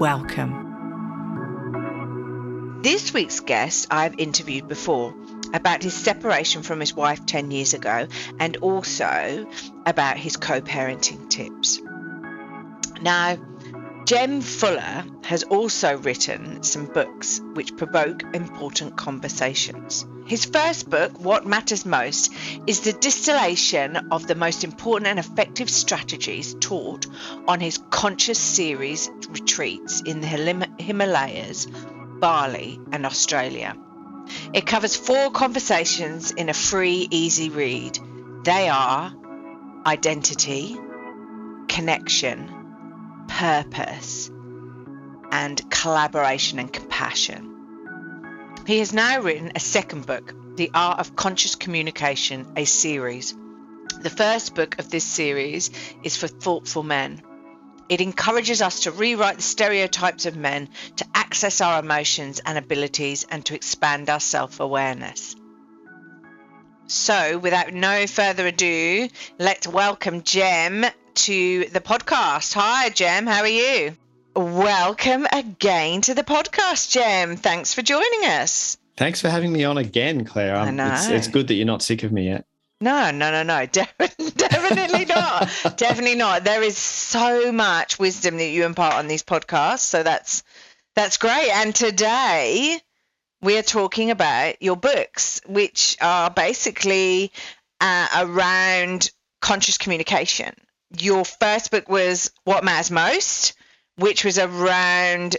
Welcome. This week's guest I've interviewed before about his separation from his wife 10 years ago and also about his co-parenting tips. Now, Jem Fuller has also written some books which provoke important conversations. His first book, What Matters Most, is the distillation of the most important and effective strategies taught on his Conscious Series retreats in the Himalayas, Bali and Australia. It covers 4 conversations in a free, easy read. They are identity, connection, purpose, and collaboration and compassion. He has now written a second book, The Art of Conscious Communication, a series. The first book of this series is for thoughtful men. It encourages us to rewrite the stereotypes of men, to access our emotions and abilities, and to expand our self-awareness. So, without no further ado, let's welcome Jem to the podcast. Hi, Jem. How are you? Welcome again to the podcast, Jem. Thanks for joining us. Thanks for having me on again, Claire. I know. It's good that you're not sick of me yet. No. Definitely not. Definitely not. There is so much wisdom that you impart on these podcasts, so that's great. And today we are talking about your books, which are basically around conscious communication. Your first book was What Matters Most, which was around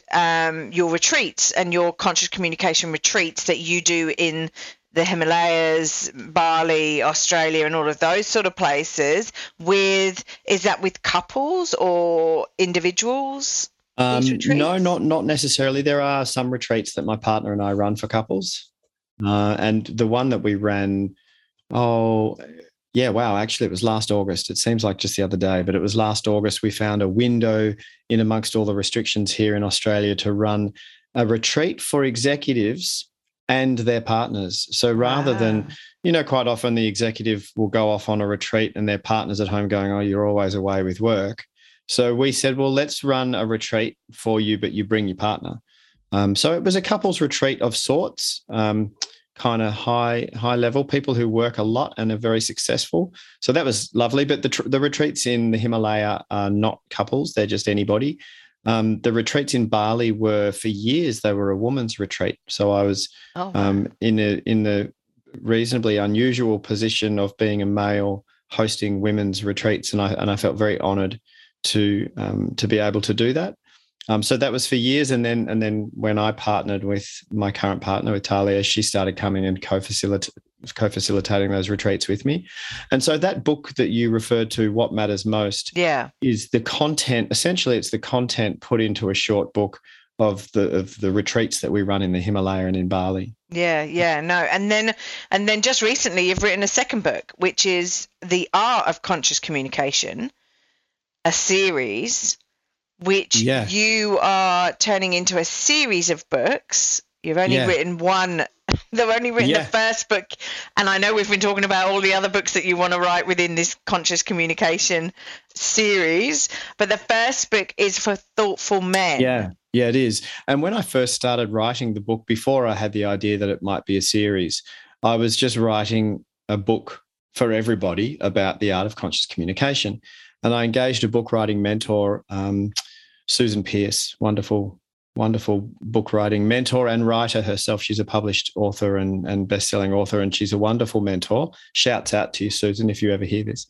your retreats and your conscious communication retreats that you do in the Himalayas, Bali, Australia, and all of those sort of places. Is that with couples or individuals? No, not necessarily. There are some retreats that my partner and I run for couples. And the one that we ran, actually it was last August. It seems like just the other day, but it was last August. We found a window in amongst all the restrictions here in Australia to run a retreat for executives and their partners. So rather than, quite often the executive will go off on a retreat and their partner's at home going, oh, you're always away with work. So we said, well, let's run a retreat for you, but you bring your partner. So it was a couples retreat of sorts. Kind of high level, people who work a lot and are very successful. So that was lovely. But the retreats in the Himalaya are not couples; they're just anybody. The retreats in Bali were, for years, they were a woman's retreat. So I was in the reasonably unusual position of being a male hosting women's retreats, and I felt very honoured to be able to do that. So that was for years, and then when I partnered with my current partner, with Talia, she started coming and co-facilitating those retreats with me. And so that book that you referred to, What Matters Most, is the content. Essentially, it's the content put into a short book of the retreats that we run in the Himalaya and in Bali. And then just recently, you've written a second book, which is The Art of Conscious Communication, a series, which you are turning into a series of books. You've only written one. They've only written the first book. And I know we've been talking about all the other books that you want to write within this conscious communication series, but the first book is for thoughtful men. Yeah, it is. And when I first started writing the book, before I had the idea that it might be a series, I was just writing a book for everybody about the art of conscious communication. And I engaged a book writing mentor, Susan Pierce, wonderful book writing mentor and writer herself. She's a published author and best-selling author, and she's a wonderful mentor. Shouts out to you, Susan, if you ever hear this.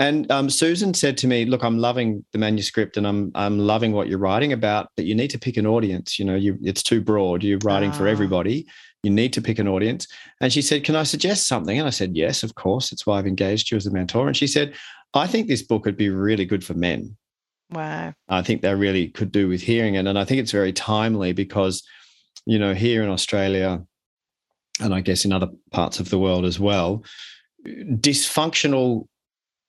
And Susan said to me, look, I'm loving the manuscript and I'm loving what you're writing about, but you need to pick an audience. It's too broad. You're writing for everybody. You need to pick an audience. And she said, can I suggest something? And I said, yes, of course. That's why I've engaged you as a mentor. And she said, I think this book would be really good for men. Wow. I think they really could do with hearing it. And I think it's very timely because, you know, here in Australia and I guess in other parts of the world as well, dysfunctional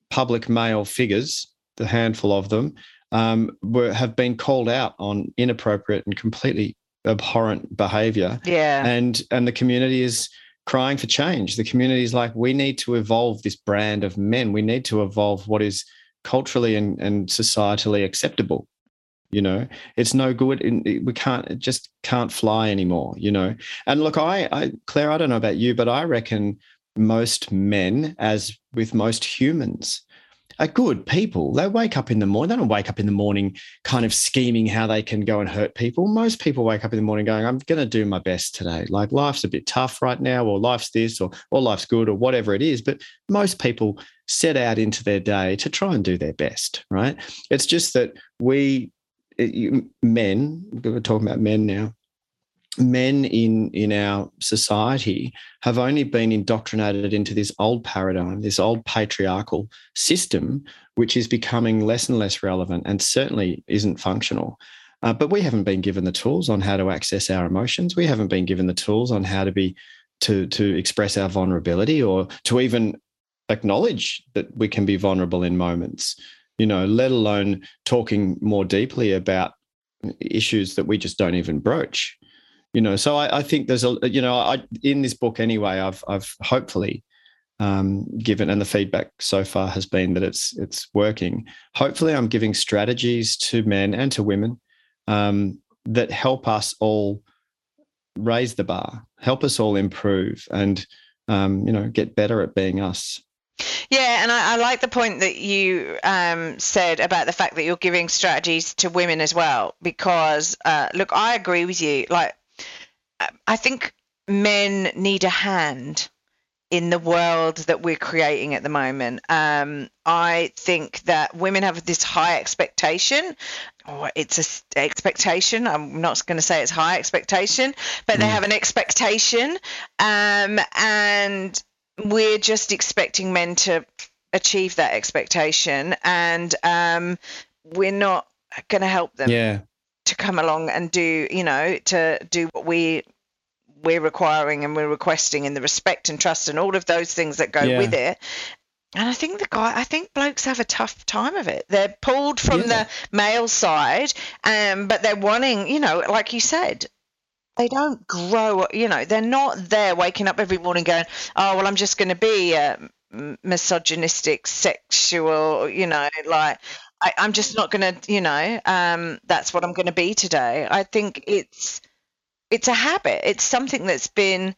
public male figures, the handful of them, have been called out on inappropriate and completely abhorrent behaviour. Yeah. And the community is crying for change. The community is like, we need to evolve this brand of men. We need to evolve what is culturally and societally acceptable. You know, it's no good. It just can't fly anymore, you know. And look, Claire, I don't know about you, but I reckon most men, as with most humans, are good people. They wake up in the morning. They don't wake up in the morning kind of scheming how they can go and hurt people. Most people wake up in the morning going, I'm going to do my best today. Like, life's a bit tough right now, or life's this, or life's good, or whatever it is. But most people set out into their day to try and do their best, right? It's just that we're talking about men now, men in our society have only been indoctrinated into this old paradigm, this old patriarchal system, which is becoming less and less relevant and certainly isn't functional. But we haven't been given the tools on how to access our emotions. We haven't been given the tools on how to express our vulnerability or to even acknowledge that we can be vulnerable in moments, you know, let alone talking more deeply about issues that we just don't even broach, you know. So I think there's a, you know, in this book anyway, I've hopefully given, and the feedback so far has been that it's working. Hopefully I'm giving strategies to men and to women that help us all raise the bar, help us all improve and, you know, get better at being us. Yeah, and I like the point that you said about the fact that you're giving strategies to women as well, because, look, I agree with you. Like, I think men need a hand in the world that we're creating at the moment. I think that women have this high expectation, or it's an expectation. I'm not going to say it's high expectation, but they have an expectation, and we're just expecting men to achieve that expectation, and we're not going to help them to come along and do, you know, to do what we're requiring and we're requesting, and the respect and trust and all of those things that go with it. And I think blokes have a tough time of it. They're pulled from the male side, but they're wanting, you know, like you said, they don't grow, you know, they're not there waking up every morning going, oh, well, I'm just going to be misogynistic, sexual, you know, like I'm just not going to, you know, that's what I'm going to be today. I think it's a habit. It's something that's been,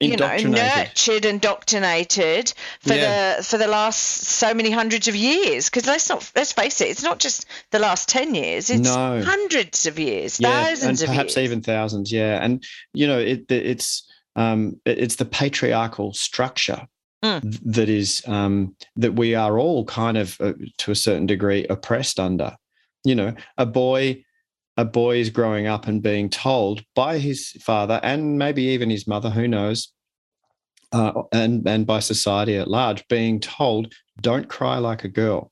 you know, nurtured, indoctrinated for the last so many hundreds of years. Because let's face it, it's not just the last 10 years; it's hundreds of years, thousands of years, and perhaps even thousands. Yeah, and you know, it's the patriarchal structure that is that we are all kind of to a certain degree oppressed under. You know, a boy is growing up and being told by his father and maybe even his mother, who knows, and by society at large, being told, don't cry like a girl,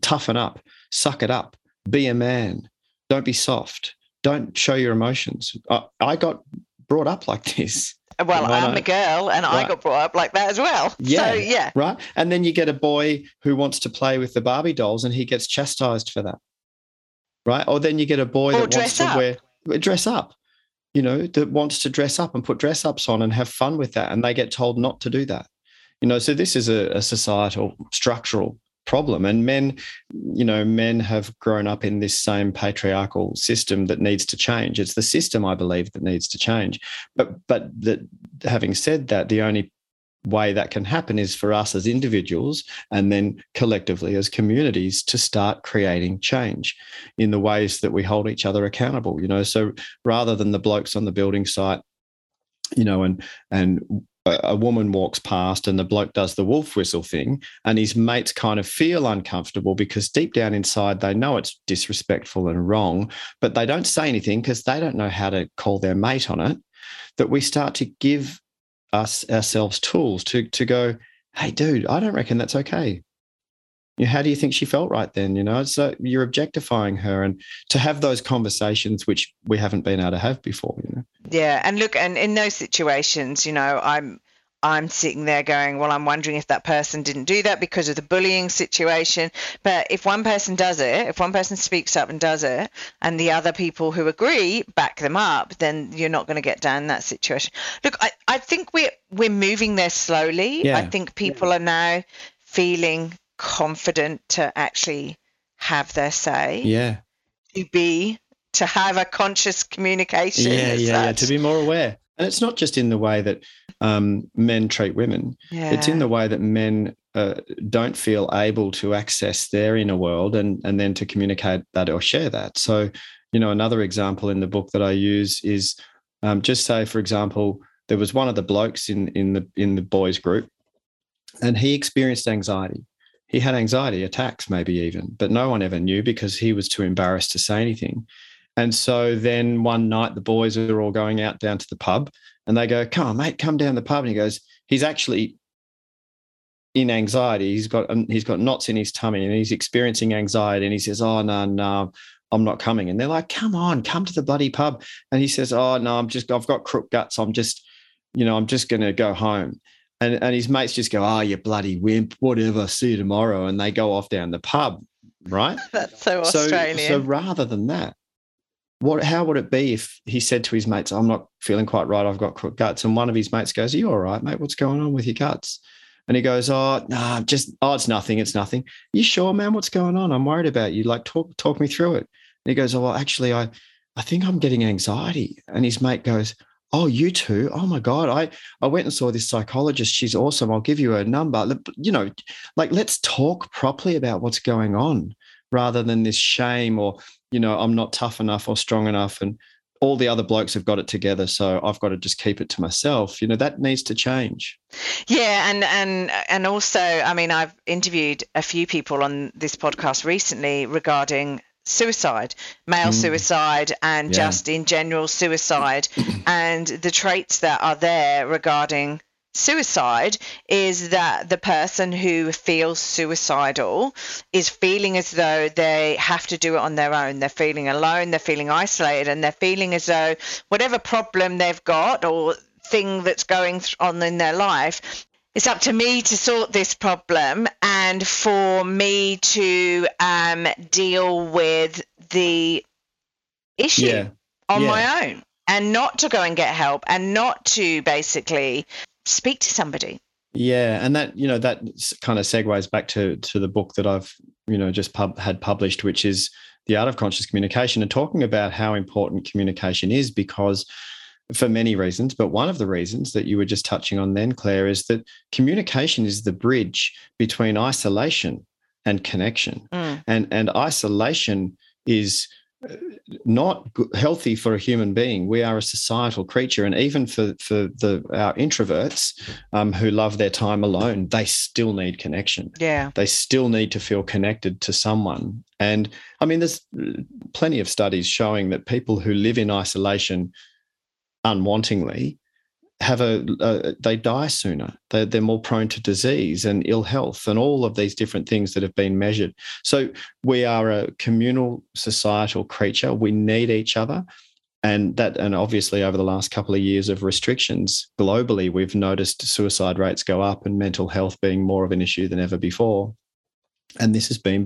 toughen up, suck it up, be a man, don't be soft, don't show your emotions. I got brought up like this. Well, I'm a girl and I got brought up like that as well. Yeah, so, yeah. Right. And then you get a boy who wants to play with the Barbie dolls and he gets chastised for that. Right, or then you get a boy that wants to dress up, you know, that wants to dress up and put dress ups on and have fun with that, and they get told not to do that, you know. So this is a societal structural problem, and men, you know, men have grown up in this same patriarchal system that needs to change. It's the system, I believe, that needs to change. But that, having said that, the only way that can happen is for us as individuals and then collectively as communities to start creating change in the ways that we hold each other accountable, you know. So rather than the blokes on the building site, you know, and a woman walks past and the bloke does the wolf whistle thing and his mates kind of feel uncomfortable because deep down inside they know it's disrespectful and wrong, but they don't say anything because they don't know how to call their mate on it, that we start to give ourselves tools to go, hey, dude, I don't reckon that's okay. How do you think she felt right then? So you're objectifying her, and to have those conversations which we haven't been able to have before. Yeah, and look, and in those situations, I'm sitting there going, well, I'm wondering if that person didn't do that because of the bullying situation. But if one person does it, if one person speaks up and does it, and the other people who agree back them up, then you're not going to get down that situation. Look, I think we're moving there slowly. Yeah. I think people are now feeling confident to actually have their say. Yeah. To have a conscious communication. Yeah. To be more aware. And it's not just in the way that men treat women. Yeah. It's in the way that men don't feel able to access their inner world and then to communicate that or share that. So, another example in the book that I use is just say, for example, there was one of the blokes in the boys group, and he experienced anxiety. He had anxiety attacks, maybe even, but no one ever knew because he was too embarrassed to say anything. And so then one night the boys are all going out down to the pub and they go, come on, mate, come down the pub. And he goes, he's actually in anxiety. He's got knots in his tummy and he's experiencing anxiety. And he says, oh, no, I'm not coming. And they're like, come on, come to the bloody pub. And he says, oh, no, I've got crook guts. I'm just going to go home. And his mates just go, oh, you bloody wimp, whatever, see you tomorrow. And they go off down the pub, right? That's so Australian. So rather than that, how would it be if he said to his mates, I'm not feeling quite right, I've got crook guts. And one of his mates goes, are you all right, mate? What's going on with your guts? And he goes, it's nothing. You sure, man? What's going on? I'm worried about you. Like, talk me through it. And he goes, oh, well, actually, I think I'm getting anxiety. And his mate goes, oh, you too? Oh, my God, I went and saw this psychologist. She's awesome. I'll give you her number. Let's talk properly about what's going on rather than this shame or, I'm not tough enough or strong enough and all the other blokes have got it together, so I've got to just keep it to myself. That needs to change. Yeah, and also, I've interviewed a few people on this podcast recently regarding suicide, male suicide and just in general suicide and the traits that are there regarding suicide is that the person who feels suicidal is feeling as though they have to do it on their own. They're feeling alone, they're feeling isolated, and they're feeling as though whatever problem they've got or thing that's going on in their life, it's up to me to sort this problem and for me to deal with the issue on my own and not to go and get help and not to basically speak to somebody. Yeah, and that that kind of segues back to the book that I've had published, which is The Art of Conscious Communication, and talking about how important communication is because for many reasons, but one of the reasons that you were just touching on then, Claire, is that communication is the bridge between isolation and connection. And isolation is not healthy for a human being. We are a societal creature, and even for our introverts who love their time alone, they still need connection. Yeah, they still need to feel connected to someone. And there's plenty of studies showing that people who live in isolation unwantingly have they die sooner. They're more prone to disease and ill health and all of these different things that have been measured. So we are a communal societal creature. We need each other. And obviously over the last couple of years of restrictions globally, we've noticed suicide rates go up and mental health being more of an issue than ever before. And this has been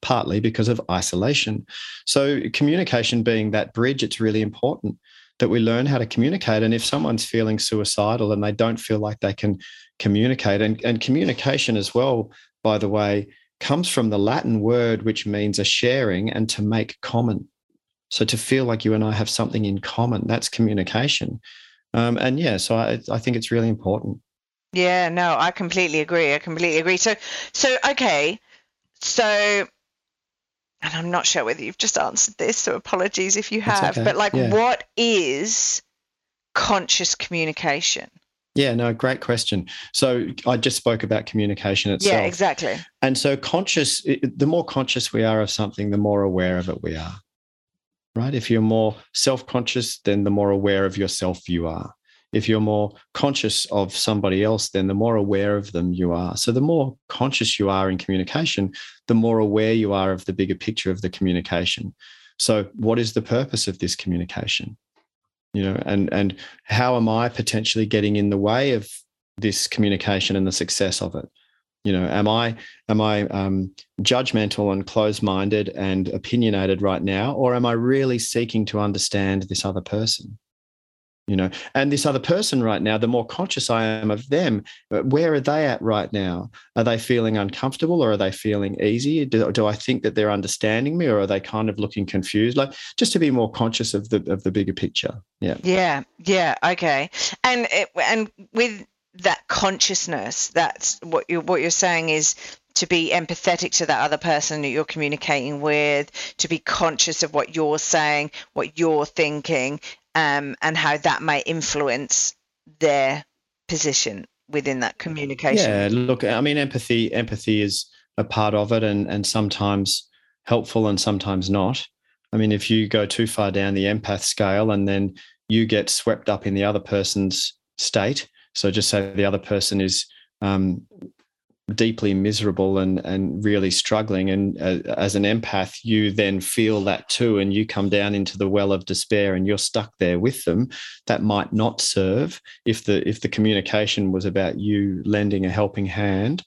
partly because of isolation. So communication being that bridge, it's really important that we learn how to communicate. And if someone's feeling suicidal and they don't feel like they can communicate, and communication as well, by the way, comes from the Latin word, which means a sharing and to make common. So to feel like you and I have something in common, that's communication. So I think it's really important. Yeah, no, I completely agree. So, and I'm not sure whether you've just answered this, so apologies if you have, okay. But what is conscious communication? Yeah, no, great question. So I just spoke about communication itself. Yeah, exactly. And so the more conscious we are of something, the more aware of it we are, right? If you're more self-conscious, then the more aware of yourself you are. If you're more conscious of somebody else, then the more aware of them you are. So the more conscious you are in communication, the more aware you are of the bigger picture of the communication. So what is the purpose of this communication? You know, and how am I potentially getting in the way of this communication and the success of it? You know, am I judgmental and closed-minded and opinionated right now, or am I really seeking to understand this other person? You know, and this other person right now, the more conscious I am of them, where are they at right now? Are they feeling uncomfortable, or are they feeling easy? Do I think that they're understanding me, or are they kind of looking confused? Like, just to be more conscious of the bigger picture. Yeah. Yeah. Yeah. Okay. And with that consciousness, that's what you're saying is to be empathetic to that other person that you're communicating with, to be conscious of what you're saying, what you're thinking, and how that might influence their position within that communication. Yeah, look, I mean, empathy is a part of it, and sometimes helpful and sometimes not. I mean, if you go too far down the empath scale and then you get swept up in the other person's state, so just say the other person is deeply miserable and really struggling, and as an empath you then feel that too, and you come down into the well of despair and you're stuck there with them. That might not serve. If the communication was about you lending a helping hand,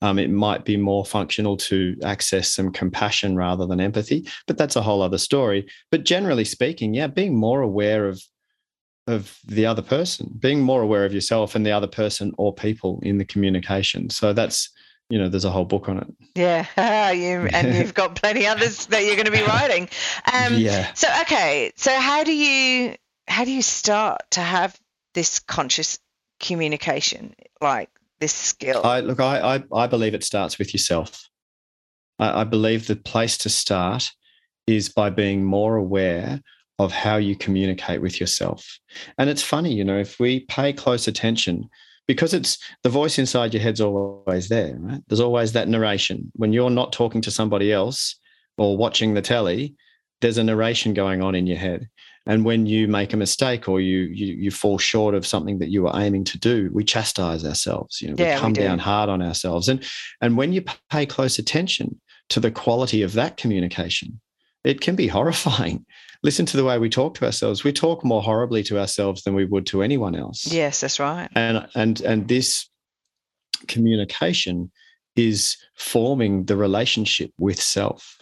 it might be more functional to access some compassion rather than empathy, but that's a whole other story. But generally speaking, yeah, being more aware of the other person, being more aware of yourself and the other person or people in the communication. So that's, you know, there's a whole book on it. Yeah. And you've got plenty others that you're going to be writing. Yeah. So, okay. So how do you start to have this conscious communication, like this skill? I believe it starts with yourself. I believe the place to start is by being more aware of how you communicate with yourself. And it's funny, you know, if we pay close attention, because it's the voice inside your head's always there, right? There's always that narration. When you're not talking to somebody else or watching the telly, there's a narration going on in your head. And when you make a mistake or you fall short of something that you were aiming to do, we chastise ourselves. You know, yeah, we come down hard on ourselves. And when you pay close attention to the quality of that communication, it can be horrifying. Listen to the way we talk to ourselves. We talk more horribly to ourselves than we would to anyone else. Yes, that's right. And this communication is forming the relationship with self.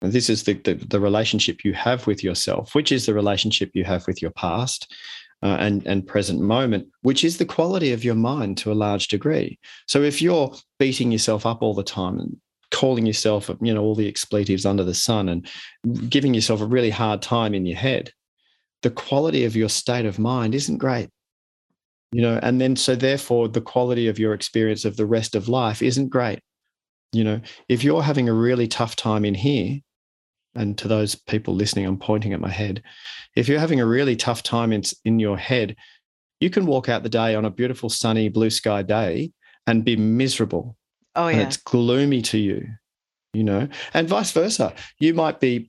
And this is the relationship you have with yourself, which is the relationship you have with your past and present moment, which is the quality of your mind to a large degree. So if you're beating yourself up all the time and calling yourself, you know, all the expletives under the sun and giving yourself a really hard time in your head, the quality of your state of mind isn't great, you know, and then so therefore the quality of your experience of the rest of life isn't great. You know, if you're having a really tough time in here, and to those people listening, I'm pointing at my head, if you're having a really tough time in your head, you can walk out the day on a beautiful sunny blue sky day and be miserable. Oh, yeah. And it's gloomy to you, you know, and vice versa. You might be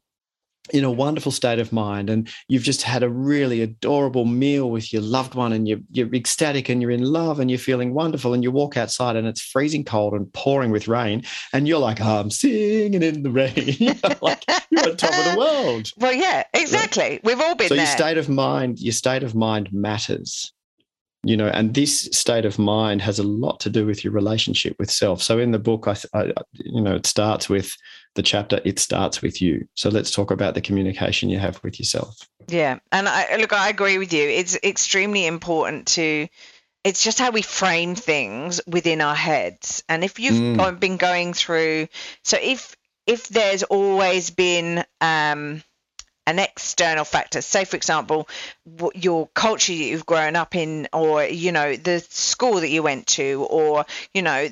in a wonderful state of mind and you've just had a really adorable meal with your loved one and you're ecstatic and you're in love and you're feeling wonderful, and you walk outside and it's freezing cold and pouring with rain and you're like, I'm singing in the rain. You're on top of the world. Well, yeah, exactly. Right? We've all been there. So your state of mind matters. You know, and this state of mind has a lot to do with your relationship with self. So in the book, I you know, it starts with the chapter, it starts with you. So let's talk about the communication you have with yourself. Yeah. And I agree with you. It's extremely important to, it's just how we frame things within our heads. And if you've been going through, so if there's always been, an external factor, say for example your culture you've grown up in, or you know the school that you went to, or you know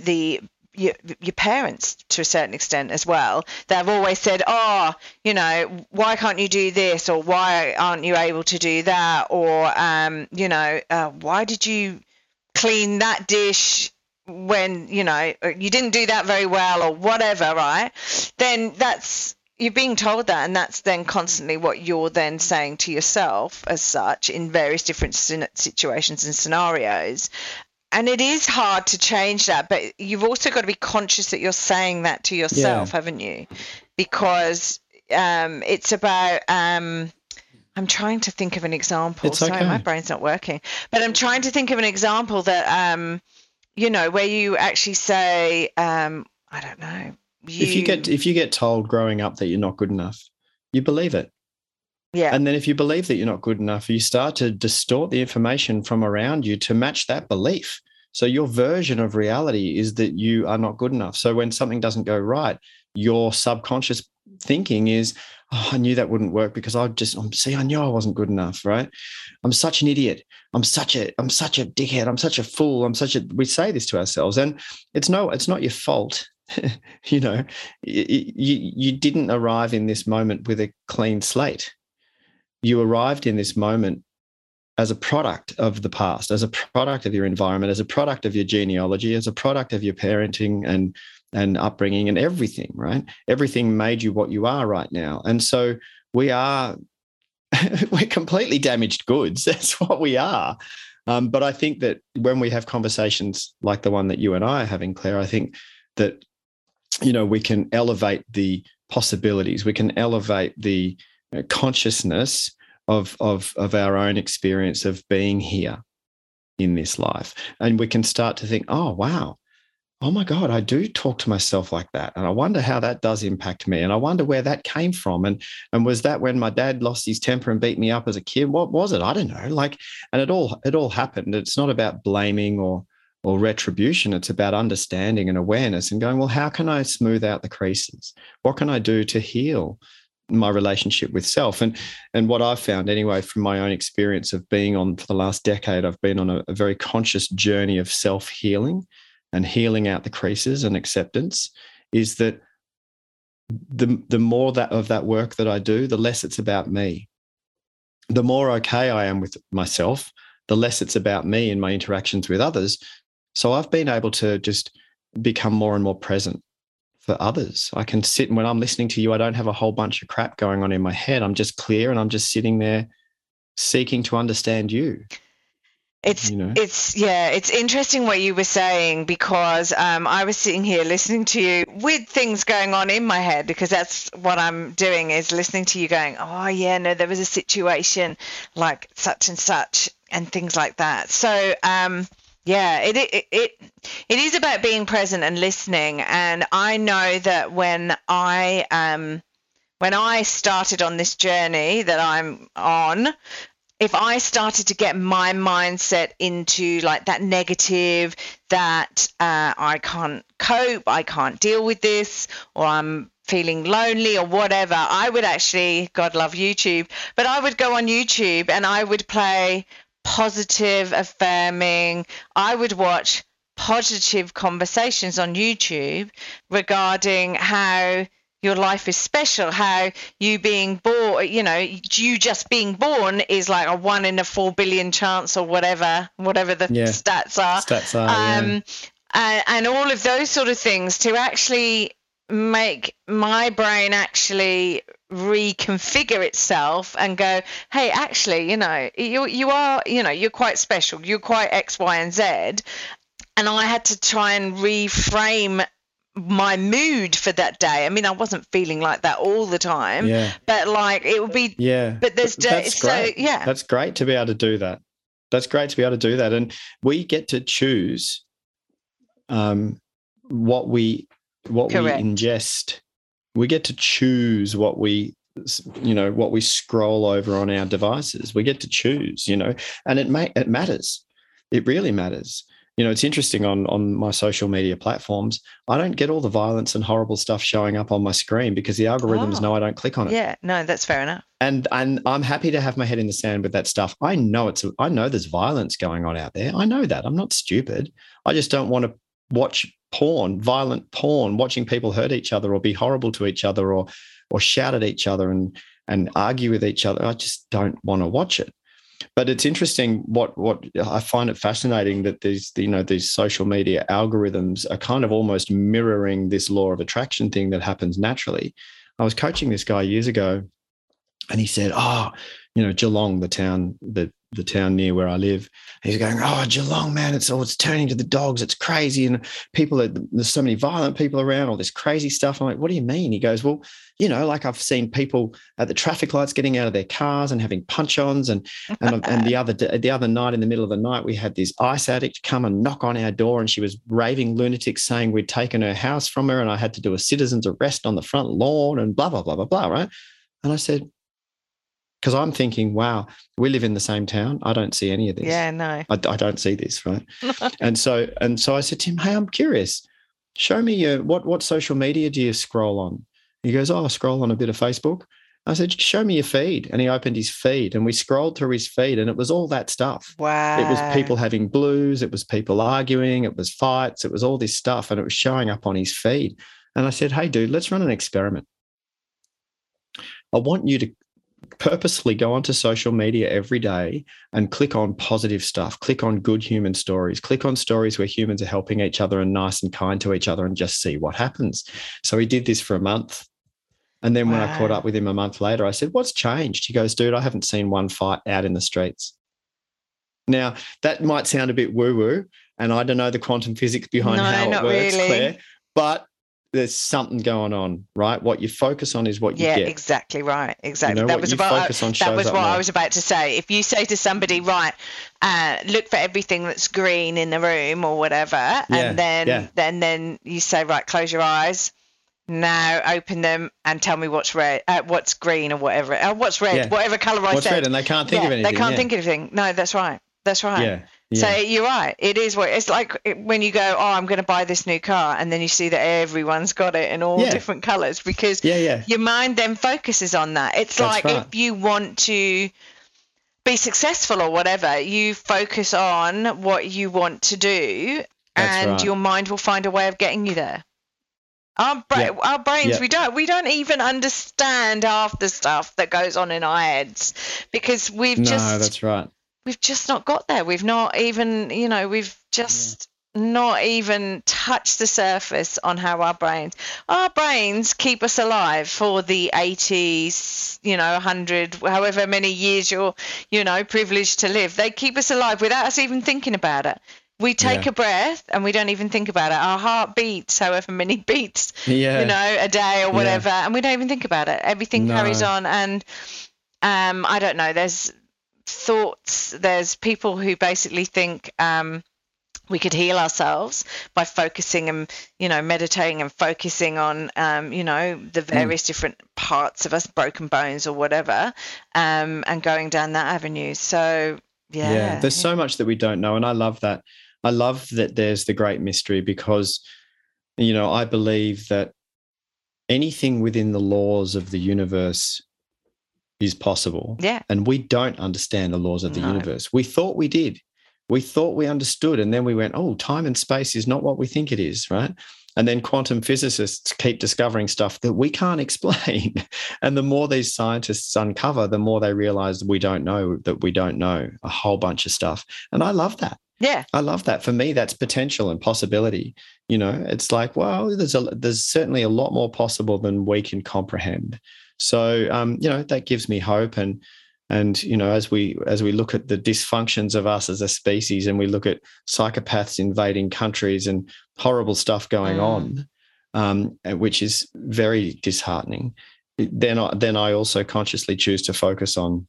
your parents to a certain extent as well, they've always said, oh, you know, why can't you do this, or why aren't you able to do that, or you know, why did you clean that dish when you know you didn't do that very well, or whatever, right? Then that's you're being told that, and that's then constantly what you're then saying to yourself as such in various different situations and scenarios. And it is hard to change that, but you've also got to be conscious that you're saying that to yourself, haven't you? Because it's about I'm trying to think of an example. It's Sorry, my brain's not working. But I'm trying to think of an example that, you know, where you actually say, I don't know. If you get told growing up that you're not good enough, you believe it. Yeah. And then if you believe that you're not good enough, you start to distort the information from around you to match that belief. So your version of reality is that you are not good enough. So when something doesn't go right, your subconscious thinking is, oh, I knew that wouldn't work because I knew I wasn't good enough, right? I'm such an idiot. I'm such a dickhead. I'm such a fool. We say this to ourselves, and it's not your fault. You know, you didn't arrive in this moment with a clean slate. You arrived in this moment as a product of the past, as a product of your environment, as a product of your genealogy, as a product of your parenting and upbringing and everything, right? Everything made you what you are right now. And so we're completely damaged goods. That's what we are. But I think that when we have conversations like the one that you and I are having, Claire, I think that, you know, we can elevate the possibilities. We can elevate the consciousness of our own experience of being here in this life. And we can start to think, oh, wow, oh, my God, I do talk to myself like that. And I wonder how that does impact me. And I wonder where that came from. And was that when my dad lost his temper and beat me up as a kid? What was it? I don't know. And it all happened. It's not about blaming or retribution. It's about understanding and awareness and going, well, how can I smooth out the creases? What can I do to heal my relationship with self? And what I've found anyway from my own experience of being on for the last decade, I've been on a very conscious journey of self-healing and healing out the creases and acceptance, is that the more that of that work that I do, the less it's about me. The more okay I am with myself, the less it's about me and my interactions with others. So I've been able to just become more and more present for others. I can sit, and when I'm listening to you, I don't have a whole bunch of crap going on in my head. I'm just clear, and I'm just sitting there seeking to understand you. It's interesting what you were saying, because I was sitting here listening to you with things going on in my head, because that's what I'm doing, is listening to you going, oh yeah, no, there was a situation like such and such and things like that. So yeah, it is about being present and listening. And I know that when I started on this journey that I'm on, if I started to get my mindset into like that negative, that I can't cope, I can't deal with this, or I'm feeling lonely or whatever, I would actually, God love YouTube, but I would go on YouTube and I would play positive, affirming. I would watch positive conversations on YouTube regarding how your life is special, how you being born, you know, you just being born is like a 1 in 4 billion chance or whatever the stats are. And all of those sort of things to actually make my brain actually reconfigure itself and go, hey, actually, you know, you are, you know, you're quite special, you're quite X, Y, and Z. And I had to try and reframe my mood for that day. I mean, I wasn't feeling like that all the time, but like it would be, but there's days. So yeah, that's great to be able to do that. That's great to be able to do that. And we get to choose what we ingest. We get to choose what we scroll over on our devices. We get to choose, you know, and it matters. It really matters. You know, it's interesting on my social media platforms, I don't get all the violence and horrible stuff showing up on my screen because the algorithms know I don't click on it. Yeah, no, that's fair enough. And I'm happy to have my head in the sand with that stuff. I know there's violence going on out there. I know that. I'm not stupid. I just don't want to watch porn, violent porn, watching people hurt each other or be horrible to each other or shout at each other and argue with each other. I just don't want to watch it. But it's interesting what I find it fascinating that these social media algorithms are kind of almost mirroring this law of attraction thing that happens naturally. I was coaching this guy years ago, and he said, "Oh, you know, Geelong, the town near where I live." And he's going, "Oh, Geelong, man, it's turning to the dogs. It's crazy, and there's so many violent people around, all this crazy stuff." I'm like, "What do you mean?" He goes, "Well, you know, like I've seen people at the traffic lights getting out of their cars and having punch-ons, and the other night in the middle of the night we had this ice addict come and knock on our door, and she was raving lunatic saying we'd taken her house from her, and I had to do a citizen's arrest on the front lawn, and blah blah blah blah blah." Right? And I said, because I'm thinking, wow, we live in the same town. I don't see any of this. Yeah, no. I don't see this, right? And so I said to him, "Hey, I'm curious. Show me your what social media do you scroll on?" He goes, "Oh, I scroll on a bit of Facebook." I said, "Show me your feed." And he opened his feed, and we scrolled through his feed, and it was all that stuff. Wow. It was people having blues. It was people arguing. It was fights. It was all this stuff, and it was showing up on his feed. And I said, "Hey, dude, let's run an experiment. I want you to purposefully go onto social media every day and click on positive stuff, click on good human stories, click on stories where humans are helping each other and nice and kind to each other, and just see what happens." So he did this for a month. And then when I caught up with him a month later, I said, "What's changed?" He goes, "Dude, I haven't seen one fight out in the streets." Now, that might sound a bit woo-woo, and I don't know the quantum physics behind how it works, really, Claire, but there's something going on, right? What you focus on is what you get. Yeah, exactly right. Exactly. You know, I was about to say. If you say to somebody, right, look for everything that's green in the room or whatever, and then you say, right, close your eyes, now open them and tell me what's red, what's green or whatever, what's red, whatever colour I said. What's red, and they can't think of anything. They can't think of anything. No, that's right. That's right. Yeah. Yeah. So you're right. It is what it's like when you go, "Oh, I'm going to buy this new car," and then you see that everyone's got it in all different colours, because your mind then focuses on that. That's right. If you want to be successful or whatever, you focus on what you want to do, and your mind will find a way of getting you there. Our brains, we don't even understand half the stuff that goes on in our heads, because that's right. We've just not got there. We've not even, you know, we've just not even touched the surface on how our brains keep us alive for the 80, 100, however many years you're, privileged to live. They keep us alive without us even thinking about it. We take a breath and we don't even think about it. Our heart beats however many beats, a day or whatever, and we don't even think about it. Everything carries on, and I don't know, there's thoughts, there's people who basically think we could heal ourselves by focusing and meditating and focusing on the various different parts of us, broken bones or whatever, and going down that avenue. So there's so much that we don't know, and I love that there's the great mystery, because I believe that anything within the laws of the universe is possible. Yeah. And we don't understand the laws of the universe. We thought we did. We thought we understood. And then we went, oh, time and space is not what we think it is, right? And then quantum physicists keep discovering stuff that we can't explain. And the more these scientists uncover, the more they realize we don't know a whole bunch of stuff. And I love that. Yeah. I love that. For me, that's potential and possibility. It's like, well, there's certainly a lot more possible than we can comprehend. So, that gives me hope. And, as we look at the dysfunctions of us as a species, and we look at psychopaths invading countries and horrible stuff going on, which is very disheartening, then I also consciously choose to focus on,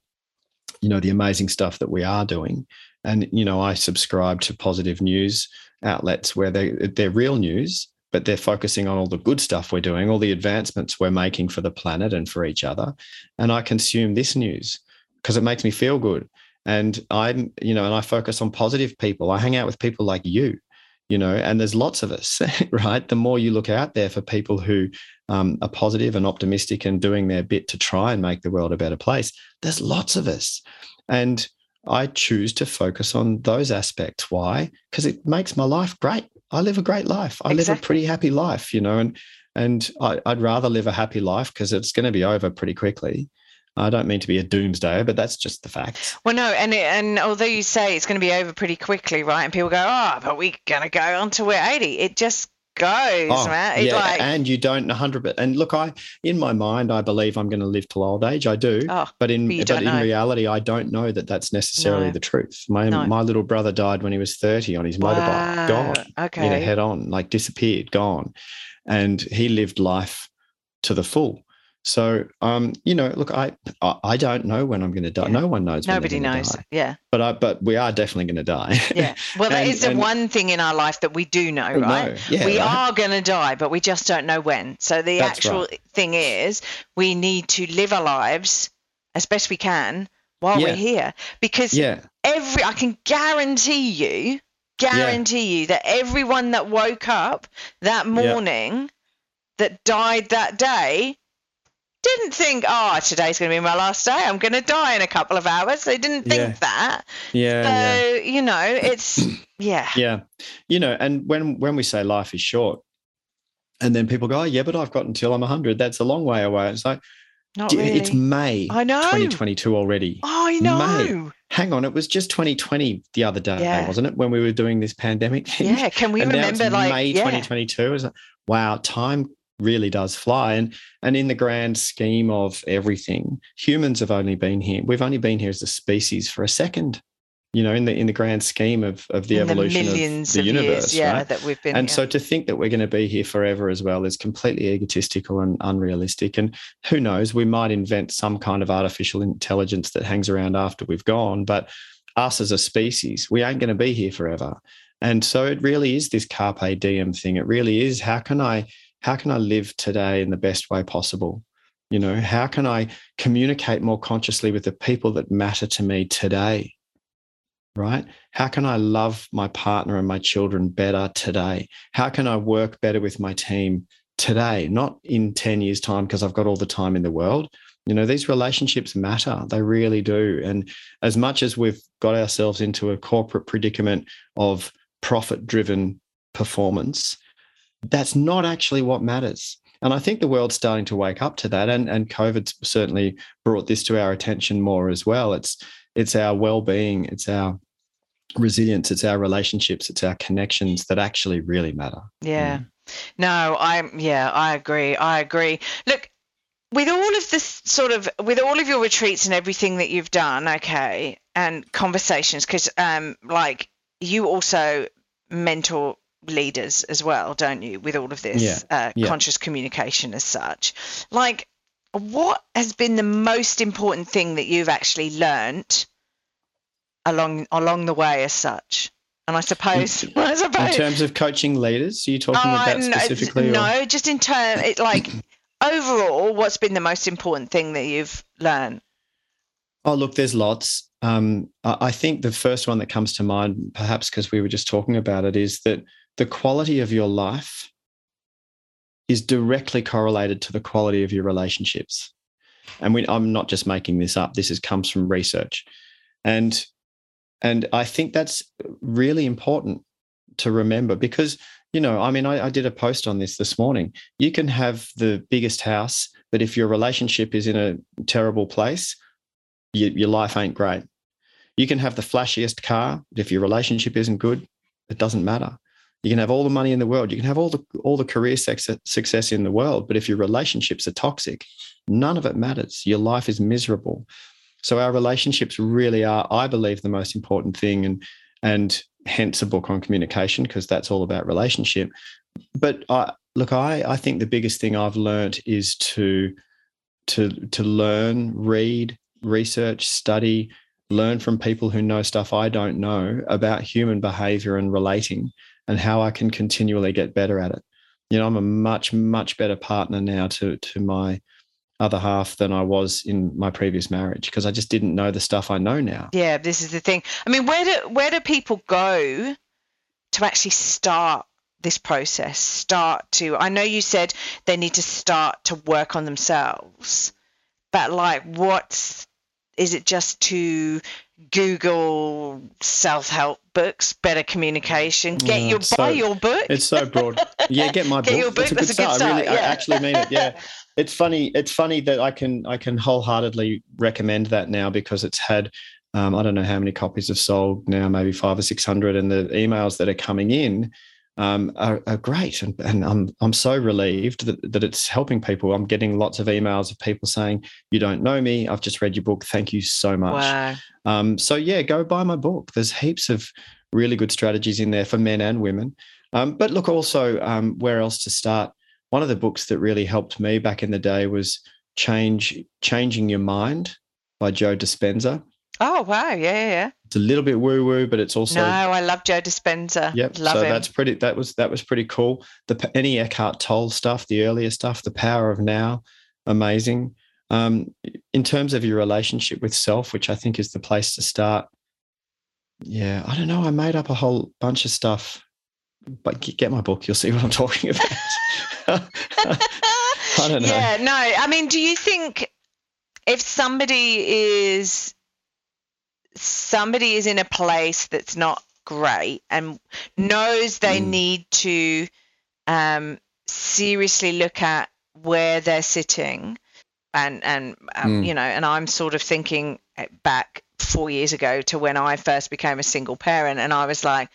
the amazing stuff that we are doing. And, I subscribe to positive news outlets where they're real news, but they're focusing on all the good stuff we're doing, all the advancements we're making for the planet and for each other. And I consume this news because it makes me feel good. And I'm, and I focus on positive people. I hang out with people like you, and there's lots of us, right? The more you look out there for people who are positive and optimistic and doing their bit to try and make the world a better place, there's lots of us. And I choose to focus on those aspects. Why? Because it makes my life great. I live a great life. I live a pretty happy life, and I'd rather live a happy life, because it's going to be over pretty quickly. I don't mean to be a doomsdayer, but that's just the fact. Well, no, and although you say it's going to be over pretty quickly, right, and people go, oh, but we're going to go on till we're 80, it just goes, right? Yeah, like, and you don't 100%. And look, in my mind, I believe I'm going to live till old age. I do, but in reality, I don't know that that's necessarily the truth. My little brother died when he was 30 on his motorbike, gone, you know, head on, like disappeared, gone, and he lived life to the full. So, you know, look, I don't know when I'm going to die. Yeah. No one knows. Nobody knows. Die. Yeah. But we are definitely going to die. Yeah. Well, that is the one thing in our life that we do know, right? Yeah, we are going to die, but we just don't know when. So the actual thing is, we need to live our lives as best we can while we're here, because I can guarantee you that everyone that woke up that morning that died that day didn't think, today's going to be my last day. I'm going to die in a couple of hours. They didn't think that. Yeah. So, you know, it's, Yeah. You know, and when we say life is short, and then people go, but I've got until I'm 100. That's a long way away. It's like, not really. It's May 2022 already. I know. May. Hang on, it was just 2020 the other day, wasn't it, when we were doing this pandemic thing? Yeah, can we remember May 2022? It's like, wow, time really does fly, and in the grand scheme of everything, humans have only been here. We've only been here as a species for a second, you know, in the grand scheme of the evolution of the universe, right? That we've been. And so to think that we're going to be here forever as well is completely egotistical and unrealistic. And who knows, we might invent some kind of artificial intelligence that hangs around after we've gone, but us as a species, we ain't going to be here forever. And so it really is this carpe diem thing. It really is, how can I live today in the best way possible? You know, how can I communicate more consciously with the people that matter to me today, right? How can I love my partner and my children better today? How can I work better with my team today, not in 10 years' time because I've got all the time in the world? You know, these relationships matter. They really do. And as much as we've got ourselves into a corporate predicament of profit-driven performance, that's not actually what matters. And I think the world's starting to wake up to that. And COVID's certainly brought this to our attention more as well. It's our well-being, it's our resilience, it's our relationships, it's our connections that actually really matter. Yeah. No, I agree. Look, with all of this with all of your retreats and everything that you've done, and conversations, because like you also mentor leaders as well, don't you, with all of this conscious communication as such, like what has been the most important thing that you've actually learned along the way as such? And I suppose in terms of coaching leaders, are you talking about specifically? No, just in terms like overall, what's been the most important thing that you've learned? Oh, look, there's lots. I think the first one that comes to mind, perhaps because we were just talking about it, is that the quality of your life is directly correlated to the quality of your relationships. And I'm not just making this up. This comes from research. And I think that's really important to remember because, you know, I mean, I did a post on this morning. You can have the biggest house, but if your relationship is in a terrible place, your life ain't great. You can have the flashiest car, but if your relationship isn't good, it doesn't matter. You can have all the money in the world. You can have all the career success in the world, but if your relationships are toxic, none of it matters. Your life is miserable. So our relationships really are, I believe, the most important thing, and hence a book on communication, because that's all about relationship. But I think the biggest thing I've learned is to learn, read, research, study, learn from people who know stuff I don't know about human behavior and relating, and how I can continually get better at it. You know, I'm a much, much better partner now to my other half than I was in my previous marriage, because I just didn't know the stuff I know now. Yeah, this is the thing. I mean, where do people go to actually start this process? I know you said they need to start to work on themselves, but like is it just to Google self-help books, better communication, buy your book? It's so broad. Yeah, get my book. Your book. That's a good start. I actually mean it. Yeah. It's funny that I can wholeheartedly recommend that now, because it's had, I don't know how many copies have sold now, maybe 500 or 600, and the emails that are coming in are great. And I'm so relieved that it's helping people. I'm getting lots of emails of people saying, you don't know me. I've just read your book. Thank you so much. Wow. So yeah, go buy my book. There's heaps of really good strategies in there for men and women. But look, also where else to start? One of the books that really helped me back in the day was Changing Your Mind by Joe Dispenza. Oh, wow. Yeah. It's a little bit woo-woo, but it's also... No, I love Joe Dispenza. Yep. Love him. That was pretty cool. Any Eckhart Tolle stuff, the earlier stuff, The Power of Now, amazing. In terms of your relationship with self, which I think is the place to start, yeah, I don't know. I made up a whole bunch of stuff, but get my book. You'll see what I'm talking about. I don't know. Yeah, no. I mean, do you think if somebody is in a place that's not great and knows they need to seriously look at where they're sitting and you know, and I'm sort of thinking back 4 years ago to when I first became a single parent, and I was like,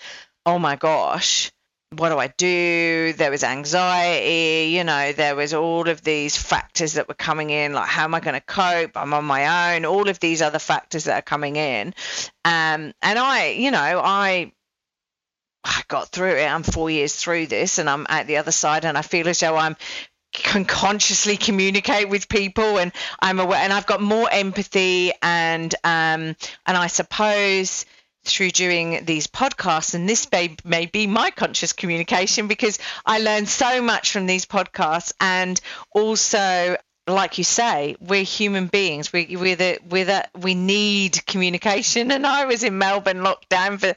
oh my gosh, what do I do? There was anxiety, you know, there was all of these factors that were coming in, like how am I going to cope? I'm on my own, all of these other factors that are coming in. And I got through it. I'm 4 years through this and I'm at the other side, and I feel as though I can consciously communicate with people, and I'm aware, and I've got more empathy, and I suppose through doing these podcasts, and this may be my conscious communication, because I learn so much from these podcasts. And also, like you say, we're human beings. We need communication. And I was in Melbourne locked down for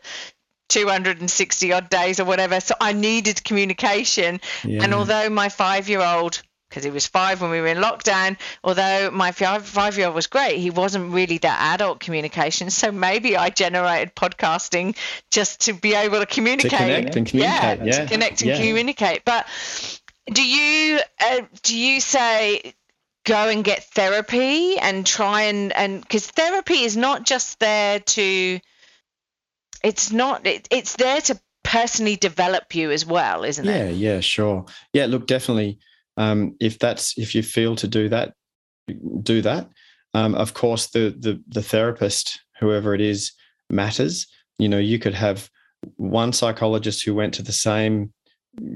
260 odd days or whatever, so I needed communication. Yeah. And although my 5-year-old, because he was 5 when we were in lockdown, although my 5-year-old was great, he wasn't really that adult communication. So maybe I generated podcasting just to be able to communicate. To connect and communicate. Yeah. To connect and communicate. But do you say go and get therapy and try and because therapy is not just there to, it's there to personally develop you as well, isn't it? Yeah, sure. Yeah, look, definitely. If you feel to do that, do that. Of course, the therapist, whoever it is, matters. You know, you could have one psychologist who went to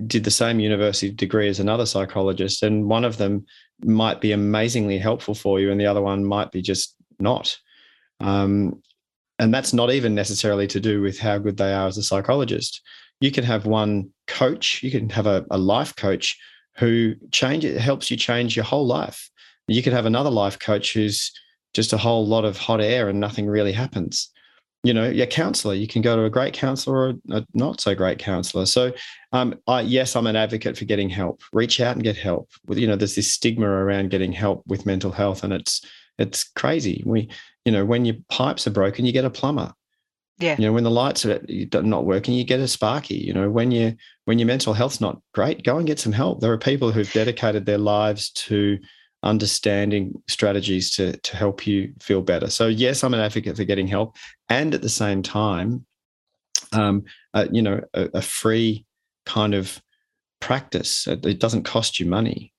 did the same university degree as another psychologist, and one of them might be amazingly helpful for you and the other one might be just not. And that's not even necessarily to do with how good they are as a psychologist. You can have one coach, you can have a life coach who helps you change your whole life. You could have another life coach who's just a whole lot of hot air and nothing really happens. You know, your counselor, you can go to a great counselor or a not so great counselor. So I'm an advocate for getting help. Reach out and get help. You know, there's this stigma around getting help with mental health, and it's crazy. When your pipes are broken, you get a plumber. Yeah. You know, when the lights are not working, you get a sparky. You know, when your mental health's not great, go and get some help. There are people who've dedicated their lives to understanding strategies to help you feel better. So, yes, I'm an advocate for getting help. And at the same time, a free kind of practice. It doesn't cost you money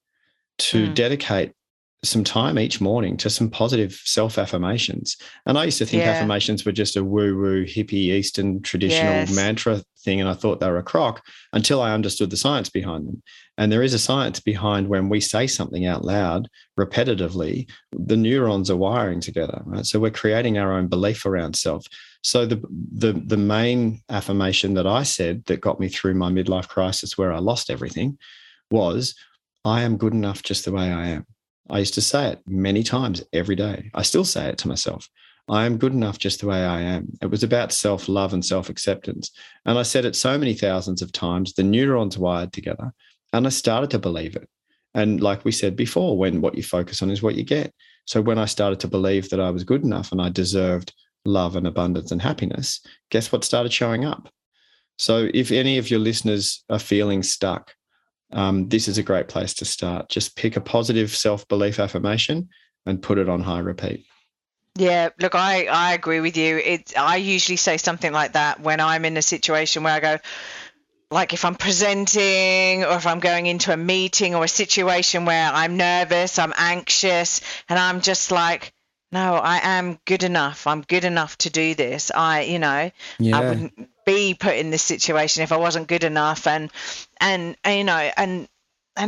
to dedicate some time each morning to some positive self-affirmations. And I used to think affirmations were just a woo-woo, hippie, Eastern traditional mantra thing, and I thought they were a crock until I understood the science behind them. And there is a science behind when we say something out loud repetitively, the neurons are wiring together, right? So we're creating our own belief around self. So the main affirmation that I said that got me through my midlife crisis where I lost everything was, I am good enough just the way I am. I used to say it many times every day. I still say it to myself. I am good enough just the way I am. It was about self-love and self-acceptance. And I said it so many thousands of times, the neurons wired together, and I started to believe it. And like we said before, when what you focus on is what you get. So when I started to believe that I was good enough and I deserved love and abundance and happiness, guess what started showing up? So if any of your listeners are feeling stuck, this is a great place to start. Just pick a positive self-belief affirmation and put it on high repeat. Yeah, look, I agree with you. I usually say something like that when I'm in a situation where I go, like if I'm presenting or if I'm going into a meeting or a situation where I'm nervous, I'm anxious, and I'm just like, no, I am good enough. I'm good enough to do this. I wouldn't be put in this situation if I wasn't good enough. And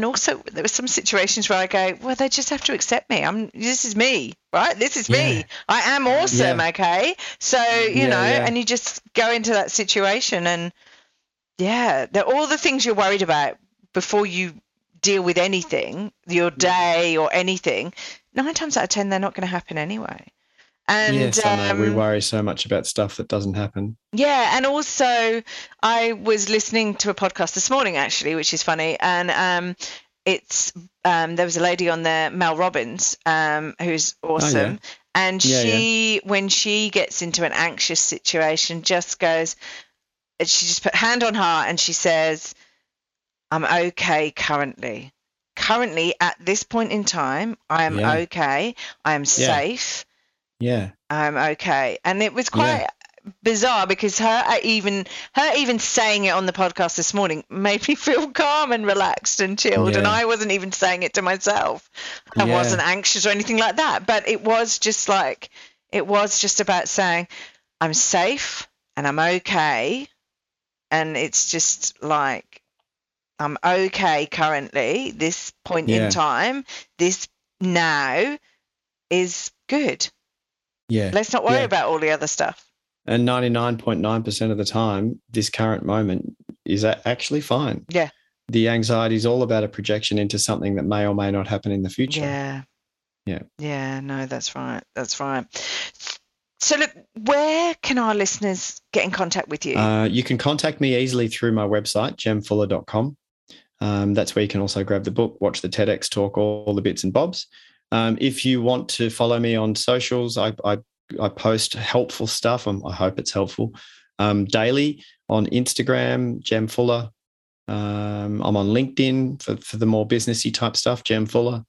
also there were some situations where I go, well, they just have to accept me. This is me, right? This is me. I am awesome. Yeah. Okay. So, and you just go into that situation and all the things you're worried about before you deal with anything, your day or anything, 9 times out of 10, they're not going to happen anyway. And I know. We worry so much about stuff that doesn't happen. Yeah. And also I was listening to a podcast this morning, actually, which is funny. And there was a lady on there, Mel Robbins, who's awesome. Oh, yeah. And when she gets into an anxious situation, just goes, she just put hand on heart and she says, I'm okay currently. Currently, at this point in time, I am okay. I am safe. Yeah. I'm okay. And it was quite bizarre because her even saying it on the podcast this morning made me feel calm and relaxed and chilled. Yeah. And I wasn't even saying it to myself. I wasn't anxious or anything like that. But it was just about saying, I'm safe and I'm okay. And it's just like, I'm okay currently, this point in time, this now is good. Yeah. Let's not worry about all the other stuff. And 99.9% of the time, this current moment is actually fine. Yeah. The anxiety is all about a projection into something that may or may not happen in the future. Yeah. Yeah. Yeah, no, that's right. That's right. So, look, where can our listeners get in contact with you? You can contact me easily through my website, jemfuller.com. That's where you can also grab the book, watch the TEDx talk, all the bits and bobs. If you want to follow me on socials, I post helpful stuff. I hope it's helpful. Daily on Instagram, Jem Fuller. I'm on LinkedIn for the more businessy type stuff, Jem Fuller.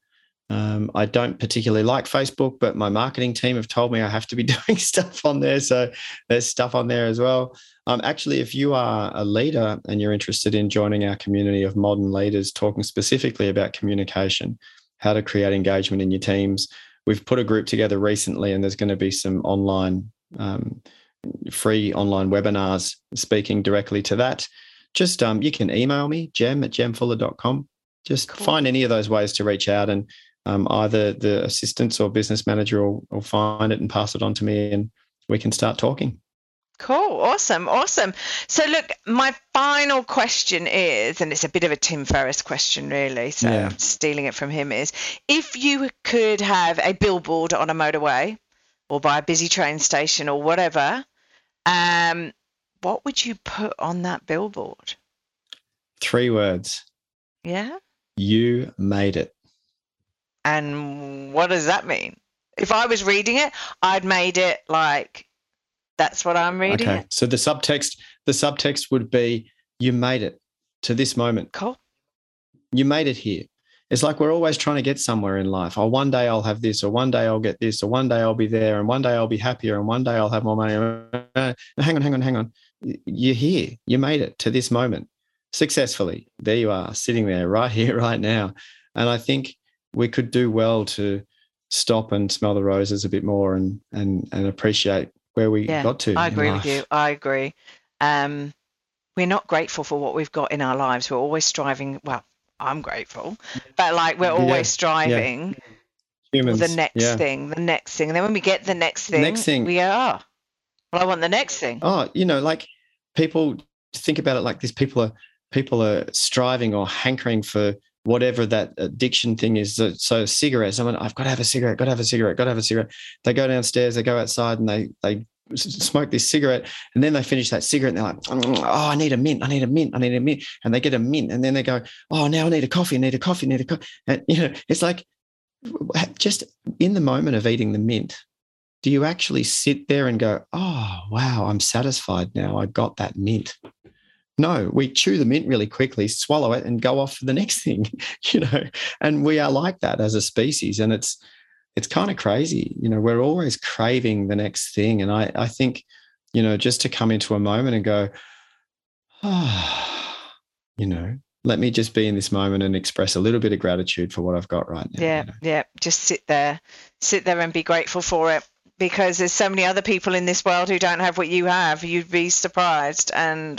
I don't particularly like Facebook, but my marketing team have told me I have to be doing stuff on there. So there's stuff on there as well. Actually, if you are a leader and you're interested in joining our community of modern leaders, talking specifically about communication, how to create engagement in your teams, we've put a group together recently and there's going to be some online, free online webinars speaking directly to that. Just you can email me, jem@jemfuller.com. Just find any of those ways to reach out and either the assistants or business manager will find it and pass it on to me and we can start talking. Cool. Awesome. So look, my final question is, and it's a bit of a Tim Ferriss question really, so I'm stealing it from him, is if you could have a billboard on a motorway or by a busy train station or whatever, what would you put on that billboard? 3 words. Yeah. You made it. And what does that mean? If I was reading it, I'd made it like, that's what I'm reading. Okay. So the subtext would be, you made it to this moment. Cool. You made it here. It's like we're always trying to get somewhere in life. Oh, one day I'll have this, or one day I'll get this, or one day I'll be there, and one day I'll be happier, and one day I'll have more money. Hang on. You're here. You made it to this moment. Successfully. There you are, sitting there right here, right now. And I think we could do well to stop and smell the roses a bit more and appreciate where we got to. I agree with you. I agree. We're not grateful for what we've got in our lives. We're always striving. Well, I'm grateful, but like we're always striving for the next thing, the next thing. And then when we get the next thing, we go, oh, well, I want the next thing. Oh, like people think about it like this. People are striving or hankering for whatever that addiction thing is. So cigarettes, I've got to have a cigarette, They go downstairs, they go outside and they smoke this cigarette and then they finish that cigarette and they're like, oh, I need a mint. And they get a mint and then they go, oh, now I need a coffee, I need a coffee. And, it's like just in the moment of eating the mint, do you actually sit there and go, oh, wow, I'm satisfied now. I got that mint. No, we chew the mint really quickly, swallow it and go off for the next thing, and we are like that as a species. And it's kind of crazy. We're always craving the next thing. And I think, just to come into a moment and go, oh, you know, let me just be in this moment and express a little bit of gratitude for what I've got right now. Yeah, you know? Yeah. Just sit there and be grateful for it, because there's so many other people in this world who don't have what you have. You'd be surprised. And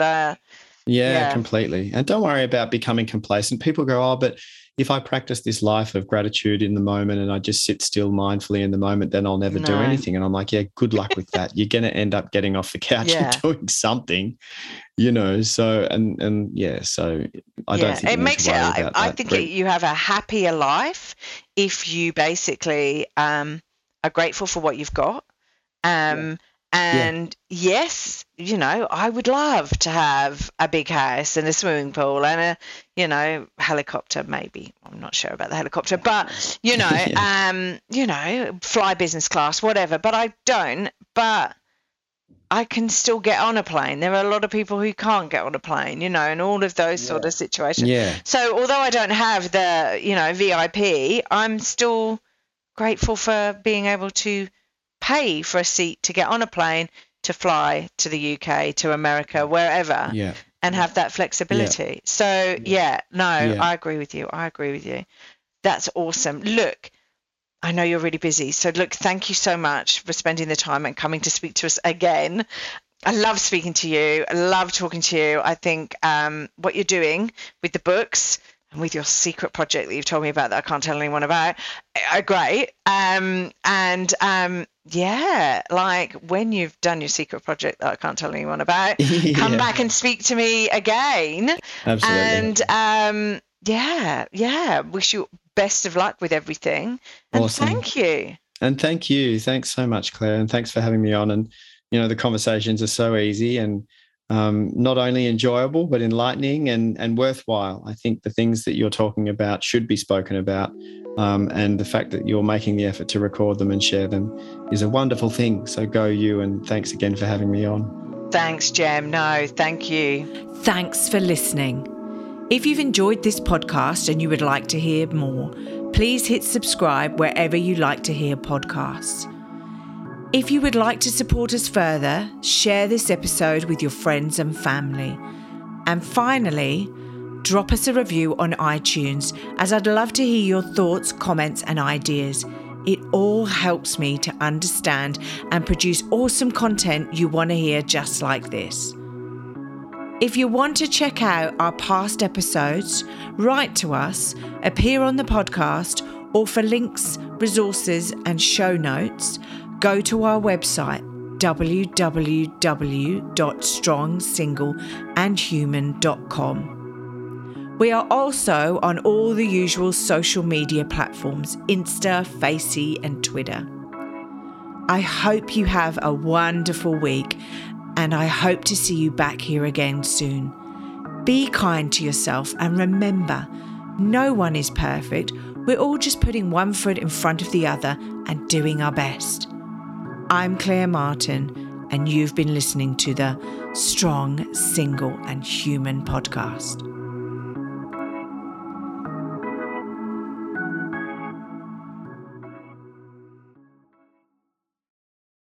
yeah, completely. And don't worry about becoming complacent. People go, oh, but if I practice this life of gratitude in the moment and I just sit still mindfully in the moment, then I'll never do anything. And I'm like, yeah, good luck with that. You're going to end up getting off the couch and doing something, you know. So, and yeah, so I don't think it makes it. I think you have a happier life if you basically are grateful for what you've got. And yes, you know, I would love to have a big house and a swimming pool and a, you know, helicopter, maybe. I'm not sure about the helicopter, but, you know, you know, fly business class, whatever. But I don't, but I can still get on a plane. There are a lot of people who can't get on a plane, you know, and all of those sort of situations. Yeah. So although I don't have the, you know, VIP, I'm still grateful for being able to pay for a seat to get on a plane, to fly to the UK, to America, wherever, and have that flexibility. I agree with you. That's awesome. Look, I know you're really busy. So, look, thank you so much for spending the time and coming to speak to us again. I love speaking to you. I love talking to you. I think what you're doing with the books and with your secret project that you've told me about that I can't tell anyone about are great. Yeah, like when you've done your secret project that I can't tell anyone about, come back and speak to me again. Absolutely. And wish you best of luck with everything. And awesome. Thank you. And thank you. Thanks so much, Claire. And thanks for having me on. And, you know, the conversations are so easy and not only enjoyable, but enlightening and worthwhile. I think the things that you're talking about should be spoken about. And the fact that you're making the effort to record them and share them is a wonderful thing. So go you, and thanks again for having me on. Thanks, Jem. No, thank you. Thanks for listening. If you've enjoyed this podcast and you would like to hear more, please hit subscribe wherever you like to hear podcasts. If you would like to support us further, share this episode with your friends and family. And finally, drop us a review on iTunes, as I'd love to hear your thoughts, comments, and ideas. It all helps me to understand and produce awesome content you want to hear just like this. If you want to check out our past episodes, write to us, appear on the podcast, or for links, resources, and show notes, go to our website, www.strongsingleandhuman.com. We are also on all the usual social media platforms, Insta, Facey, and Twitter. I hope you have a wonderful week, and I hope to see you back here again soon. Be kind to yourself, and remember, no one is perfect. We're all just putting one foot in front of the other and doing our best. I'm Claire Martin, and you've been listening to the Strong, Single and Human podcast.